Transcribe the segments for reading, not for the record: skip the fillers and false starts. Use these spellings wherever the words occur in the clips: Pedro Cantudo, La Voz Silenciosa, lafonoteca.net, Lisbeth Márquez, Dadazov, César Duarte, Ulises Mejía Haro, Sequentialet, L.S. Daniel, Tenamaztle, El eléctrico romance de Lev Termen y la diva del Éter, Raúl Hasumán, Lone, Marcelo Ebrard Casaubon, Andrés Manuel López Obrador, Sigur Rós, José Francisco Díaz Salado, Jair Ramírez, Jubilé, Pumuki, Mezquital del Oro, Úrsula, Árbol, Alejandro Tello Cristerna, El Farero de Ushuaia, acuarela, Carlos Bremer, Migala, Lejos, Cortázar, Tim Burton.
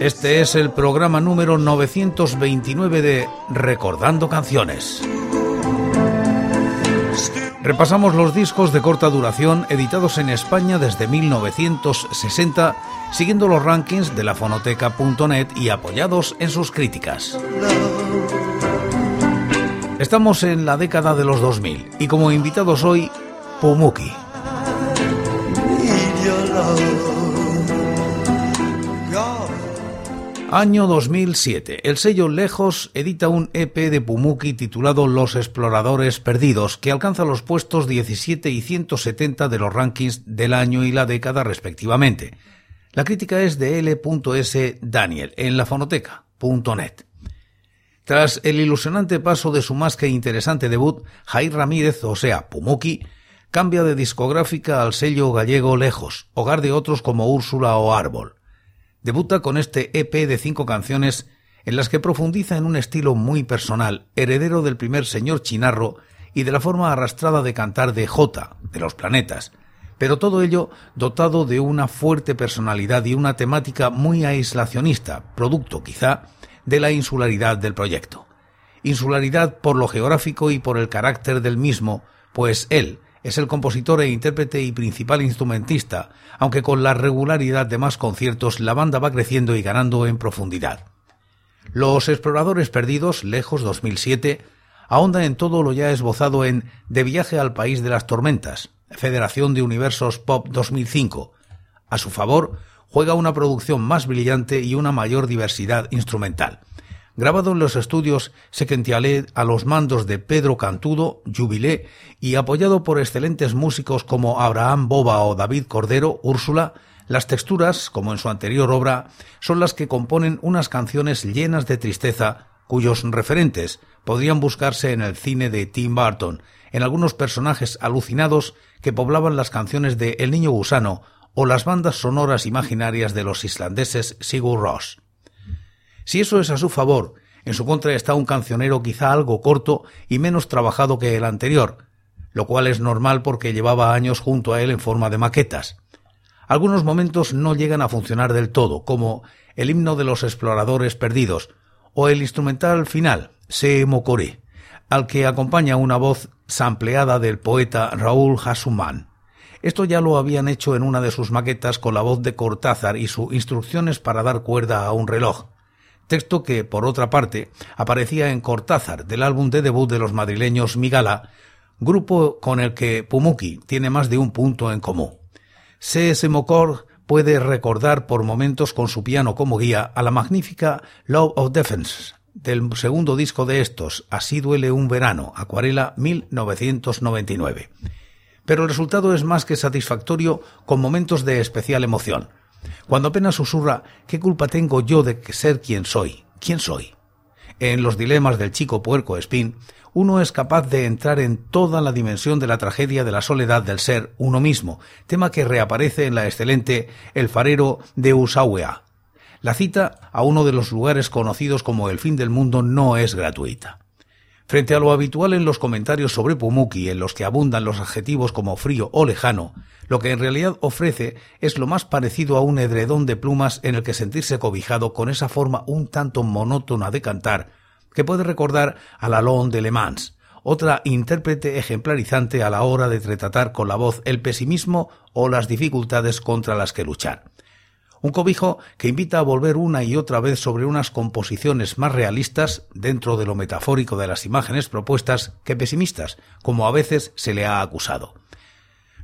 Este es el programa número 929 de Recordando Canciones. Repasamos los discos de corta duración editados en España desde 1960, siguiendo los rankings de lafonoteca.net y apoyados en sus críticas. Estamos en la década de los 2000 y como invitados hoy, Pumuki. Año 2007. El sello Lejos edita un EP de Pumuki titulado Los Exploradores Perdidos, que alcanza los puestos 17 y 170 de los rankings del año y la década respectivamente. La crítica es de L.S. Daniel en lafonoteca.net. Tras el ilusionante paso de su más que interesante debut, Jair Ramírez, o sea, Pumuki, cambia de discográfica al sello gallego Lejos, hogar de otros como Úrsula o Árbol. Debuta con este EP de 5 canciones en las que profundiza en un estilo muy personal, heredero del primer señor Chinarro y de la forma arrastrada de cantar de J, de los planetas, pero todo ello dotado de una fuerte personalidad y una temática muy aislacionista, producto quizá de la insularidad del proyecto. Insularidad por lo geográfico y por el carácter del mismo, pues él es el compositor e intérprete y principal instrumentista, aunque con la regularidad de más conciertos la banda va creciendo y ganando en profundidad. Los Exploradores Perdidos, Lejos 2007, ahonda en todo lo ya esbozado en De Viaje al País de las Tormentas, Federación de Universos Pop 2005. A su favor, juega una producción más brillante y una mayor diversidad instrumental. Grabado en los estudios Sequentialet a los mandos de Pedro Cantudo, Jubilé, y apoyado por excelentes músicos como Abraham Boba o David Cordero, Úrsula, las texturas, como en su anterior obra, son las que componen unas canciones llenas de tristeza, cuyos referentes podrían buscarse en el cine de Tim Burton, en algunos personajes alucinados que poblaban las canciones de El Niño Gusano, o las bandas sonoras imaginarias de los islandeses Sigur Rós. Si eso es a su favor, en su contra está un cancionero quizá algo corto y menos trabajado que el anterior, lo cual es normal porque llevaba años junto a él en forma de maquetas. Algunos momentos no llegan a funcionar del todo, como el himno de los exploradores perdidos o el instrumental final, Ce Mocoré, al que acompaña una voz sampleada del poeta Raúl Hasumán. Esto ya lo habían hecho en una de sus maquetas con la voz de Cortázar y sus instrucciones para dar cuerda a un reloj, texto que, por otra parte, aparecía en Cortázar, del álbum de debut de los madrileños Migala, grupo con el que Pumuki tiene más de un punto en común. Ce Mocoré puede recordar por momentos con su piano como guía a la magnífica Love of Defense, del segundo disco de estos, Así duele un verano, acuarela 1999. Pero el resultado es más que satisfactorio, con momentos de especial emoción. Cuando apenas susurra ¿qué culpa tengo yo de ser quien soy? ¿Quién soy? En Los dilemas del chico puerco Espín, uno es capaz de entrar en toda la dimensión de la tragedia de la soledad del ser uno mismo, tema que reaparece en la excelente El Farero de Ushuaia. La cita a uno de los lugares conocidos como el fin del mundo no es gratuita. Frente a lo habitual en los comentarios sobre Pumuki, en los que abundan los adjetivos como frío o lejano, lo que en realidad ofrece es lo más parecido a un edredón de plumas en el que sentirse cobijado con esa forma un tanto monótona de cantar, que puede recordar a la Lone de Le Mans, otra intérprete ejemplarizante a la hora de retratar con la voz el pesimismo o las dificultades contra las que luchar. Un cobijo que invita a volver una y otra vez sobre unas composiciones más realistas, dentro de lo metafórico de las imágenes propuestas, que pesimistas, como a veces se le ha acusado.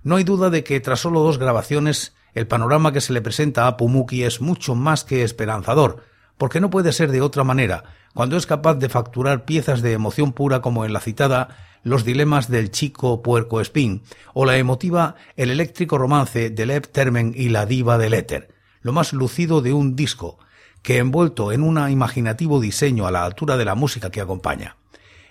No hay duda de que tras solo 2 grabaciones, el panorama que se le presenta a Pumuki es mucho más que esperanzador, porque no puede ser de otra manera, cuando es capaz de facturar piezas de emoción pura como en la citada Los dilemas del chico puerco Espín, o la emotiva El eléctrico romance de Lev Termen y la diva del Éter, lo más lucido de un disco, que envuelto en un imaginativo diseño a la altura de la música que acompaña.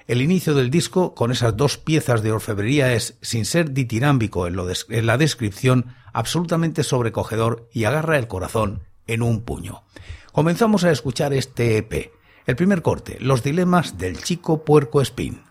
El inicio del disco, con esas dos piezas de orfebrería, es, sin ser ditirámbico en la descripción, absolutamente sobrecogedor y agarra el corazón en un puño. Comenzamos a escuchar este EP. El primer corte, Los dilemas del chico Puerco Espín.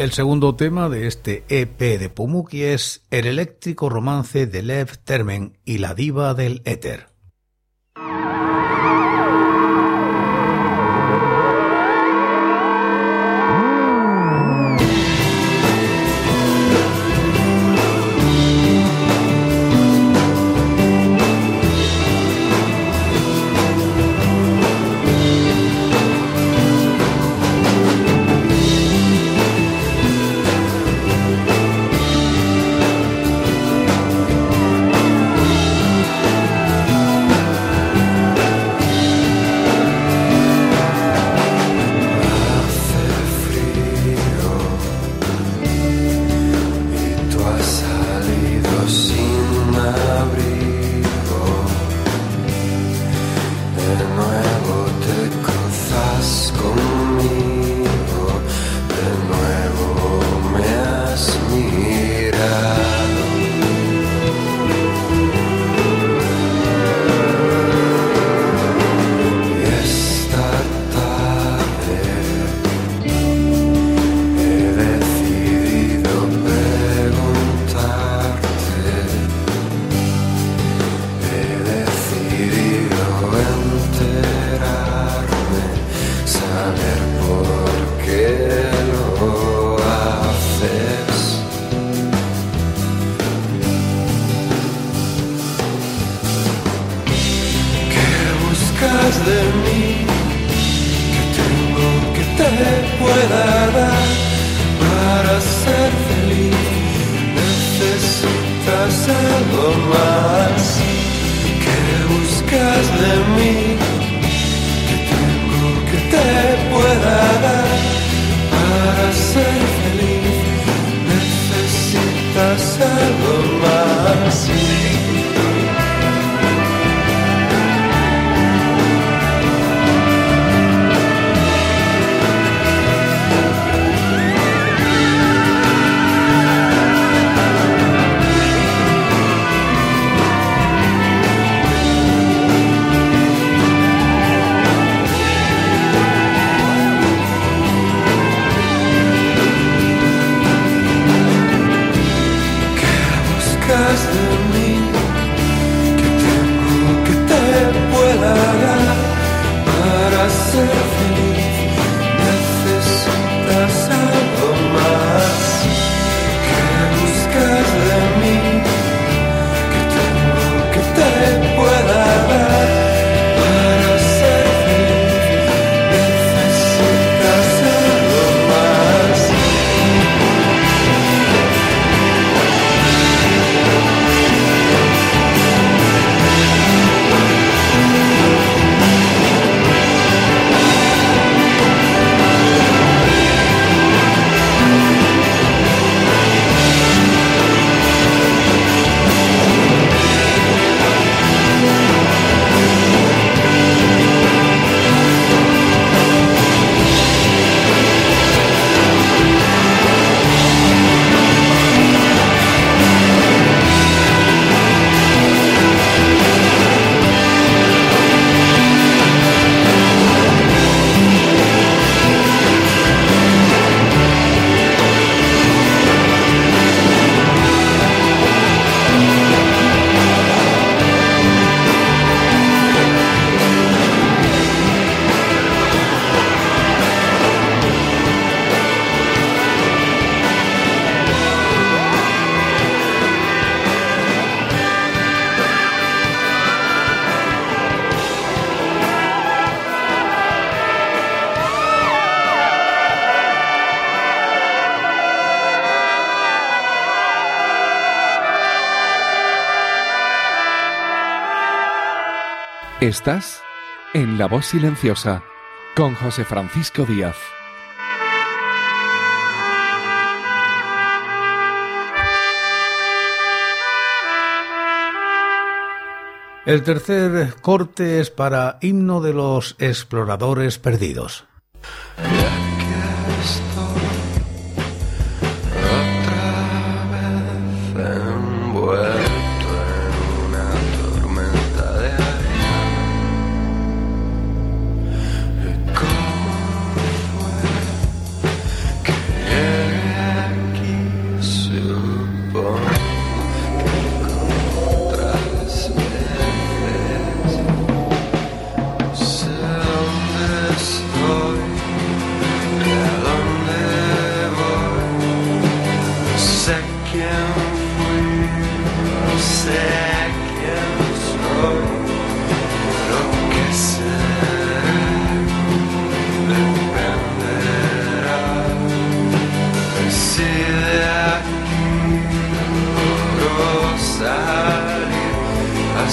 El segundo tema de este EP de Pumuki es El eléctrico romance de Lev Termen y la diva del Éter. Estás en La Voz Silenciosa con José Francisco Díaz. El tercer corte es para Himno de los Exploradores Perdidos.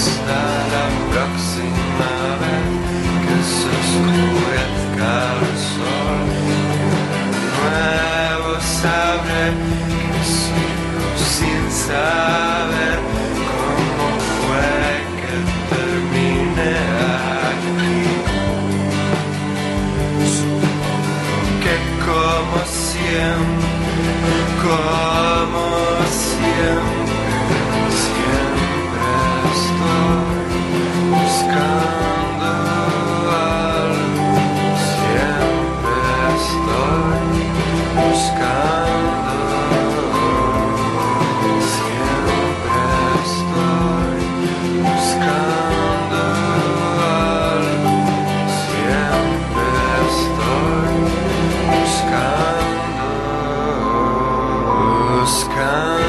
hasta la próxima vez que se oscurezca el sol. De nuevo sabré que sigo sin saber cómo fue que terminé aquí. Supongo que como siempre, como siempre, buscando algo, siempre estoy buscando, siempre estoy buscando algo, siempre estoy buscando, buscando, buscando.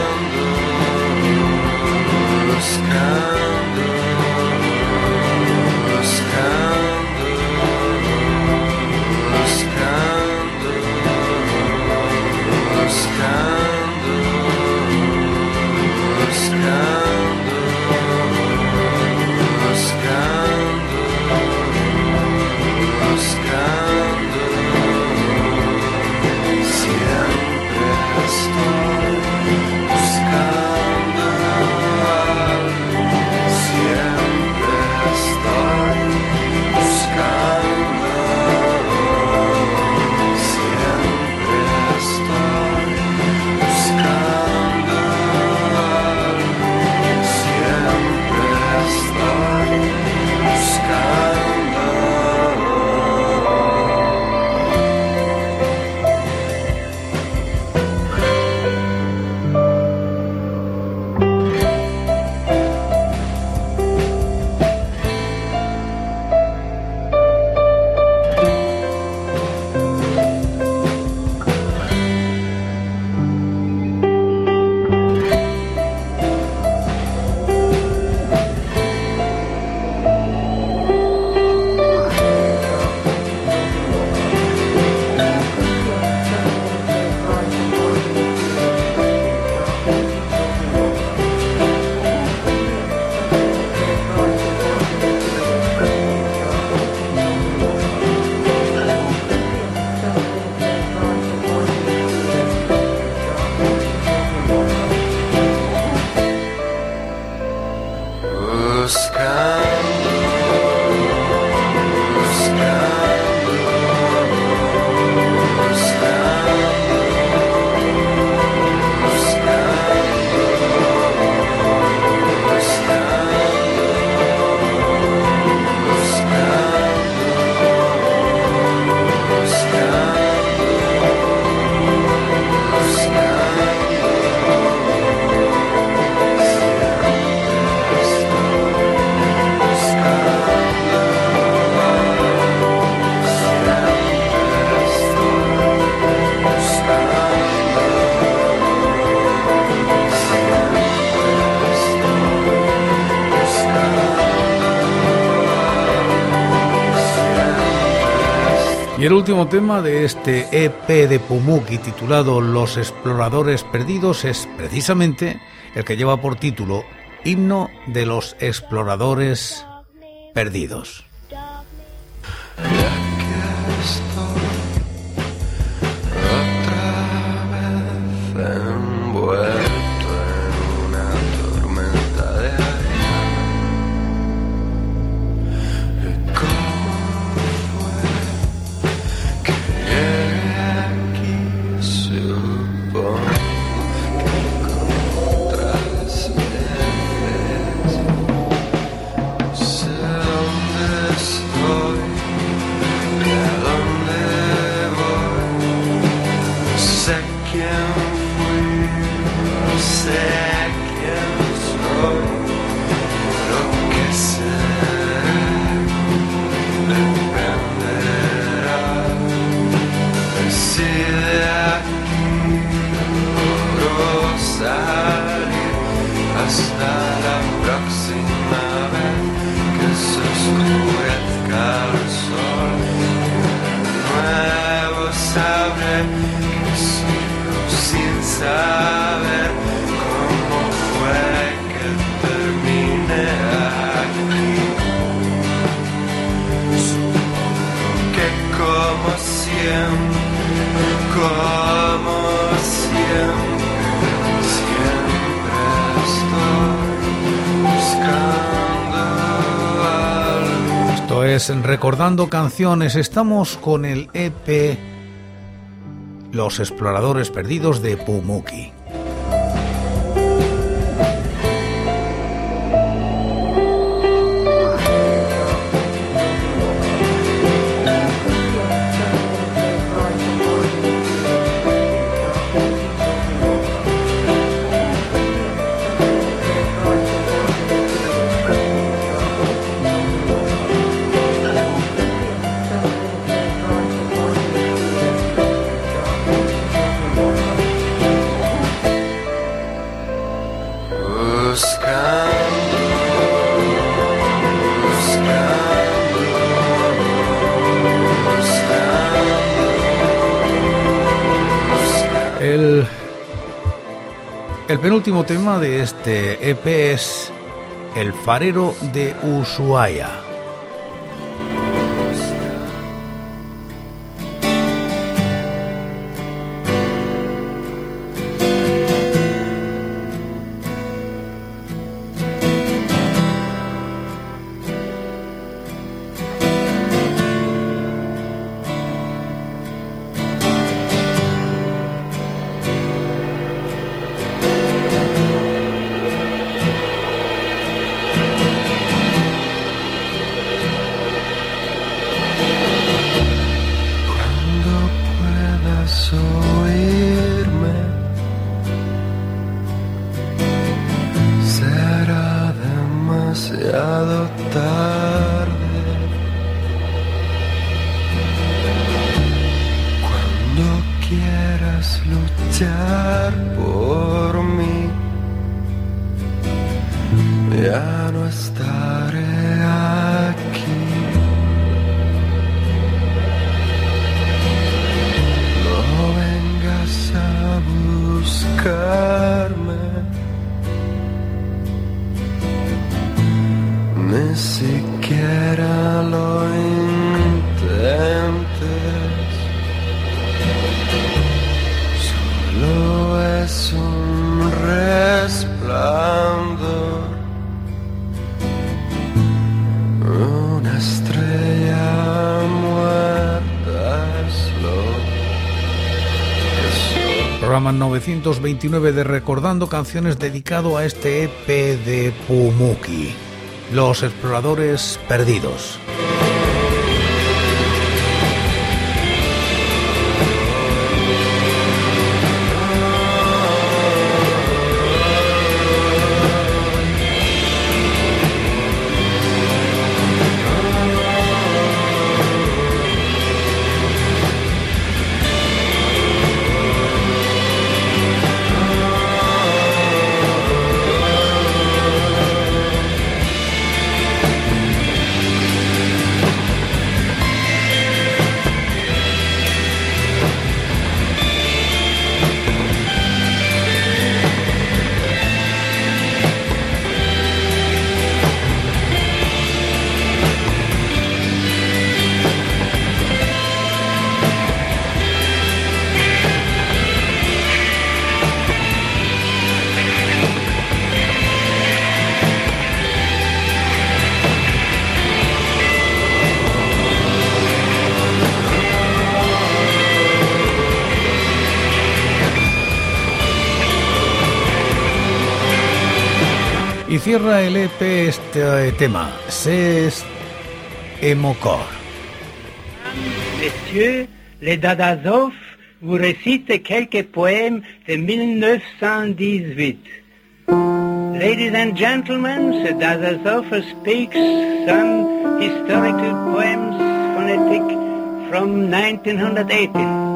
Y el último tema de este EP de Pumuki titulado Los Exploradores Perdidos es precisamente el que lleva por título Himno de los Exploradores Perdidos. Como siempre, siempre estoy buscando algo. Esto es Recordando Canciones. Estamos con el EP Los Exploradores Perdidos de Pumuki. El penúltimo tema de este EP es El Farero de Ushuaia. Programa 929 de Recordando Canciones dedicado a este EP de Pumuki, Los Exploradores Perdidos. Cierra el EP este tema, Ce Mocoré. Monsieur, les Dadazov vous récitent quelques poèmes de 1918. Ladies and gentlemen, the Dadazov speaks some historical poems phonetic from 1918.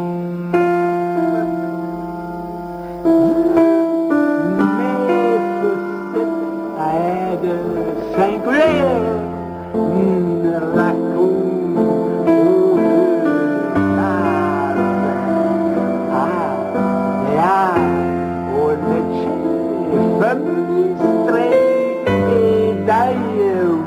Administrate a diary.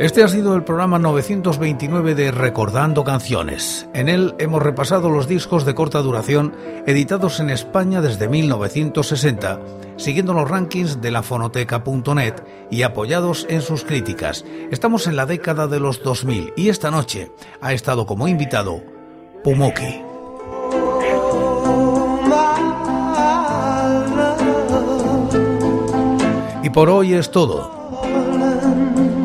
Este ha sido el programa 929 de Recordando Canciones. En él hemos repasado los discos de corta duración editados en España desde 1960, siguiendo los rankings de lafonoteca.net y apoyados en sus críticas. Estamos en la década de los 2000 y esta noche ha estado como invitado Pumuki. Y por hoy es todo.